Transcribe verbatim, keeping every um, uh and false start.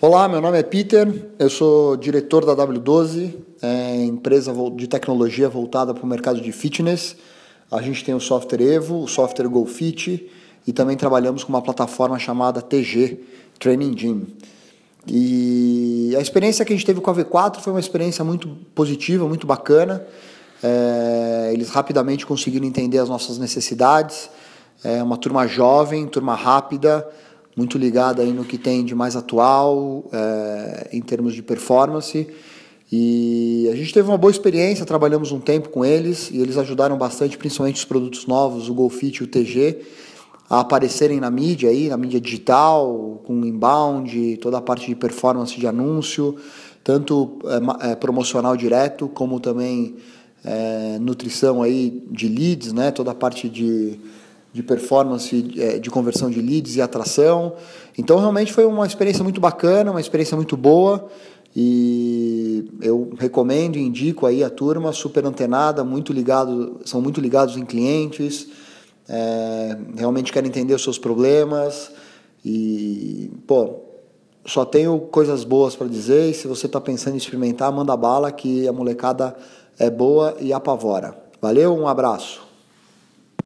Olá, meu nome é Peter, eu sou diretor da W doze, é empresa de tecnologia voltada para o mercado de fitness. A gente tem o software Evo, o software GoFit e também trabalhamos com uma plataforma chamada T G Training Gym. E a experiência que a gente teve com a V quatro foi uma experiência muito positiva, muito bacana. É, eles rapidamente conseguiram entender as nossas necessidades. É uma turma jovem, turma rápida, muito ligada aí no que tem de mais atual é, em termos de performance, e a gente teve uma boa experiência, trabalhamos um tempo com eles e eles ajudaram bastante, principalmente os produtos novos, o GoFit e o T G, a aparecerem na mídia, aí, na mídia digital, com inbound, toda a parte de performance de anúncio, tanto é, é, promocional direto como também é, nutrição aí de leads, né, toda a parte de... de performance, de conversão de leads e atração. Então, realmente foi uma experiência muito bacana, uma experiência muito boa, e eu recomendo e indico aí a turma, super antenada, muito ligado, são muito ligados em clientes, é, realmente querem entender os seus problemas, e, pô, só tenho coisas boas para dizer, e se você está pensando em experimentar, manda bala que a molecada é boa e apavora. Valeu, um abraço.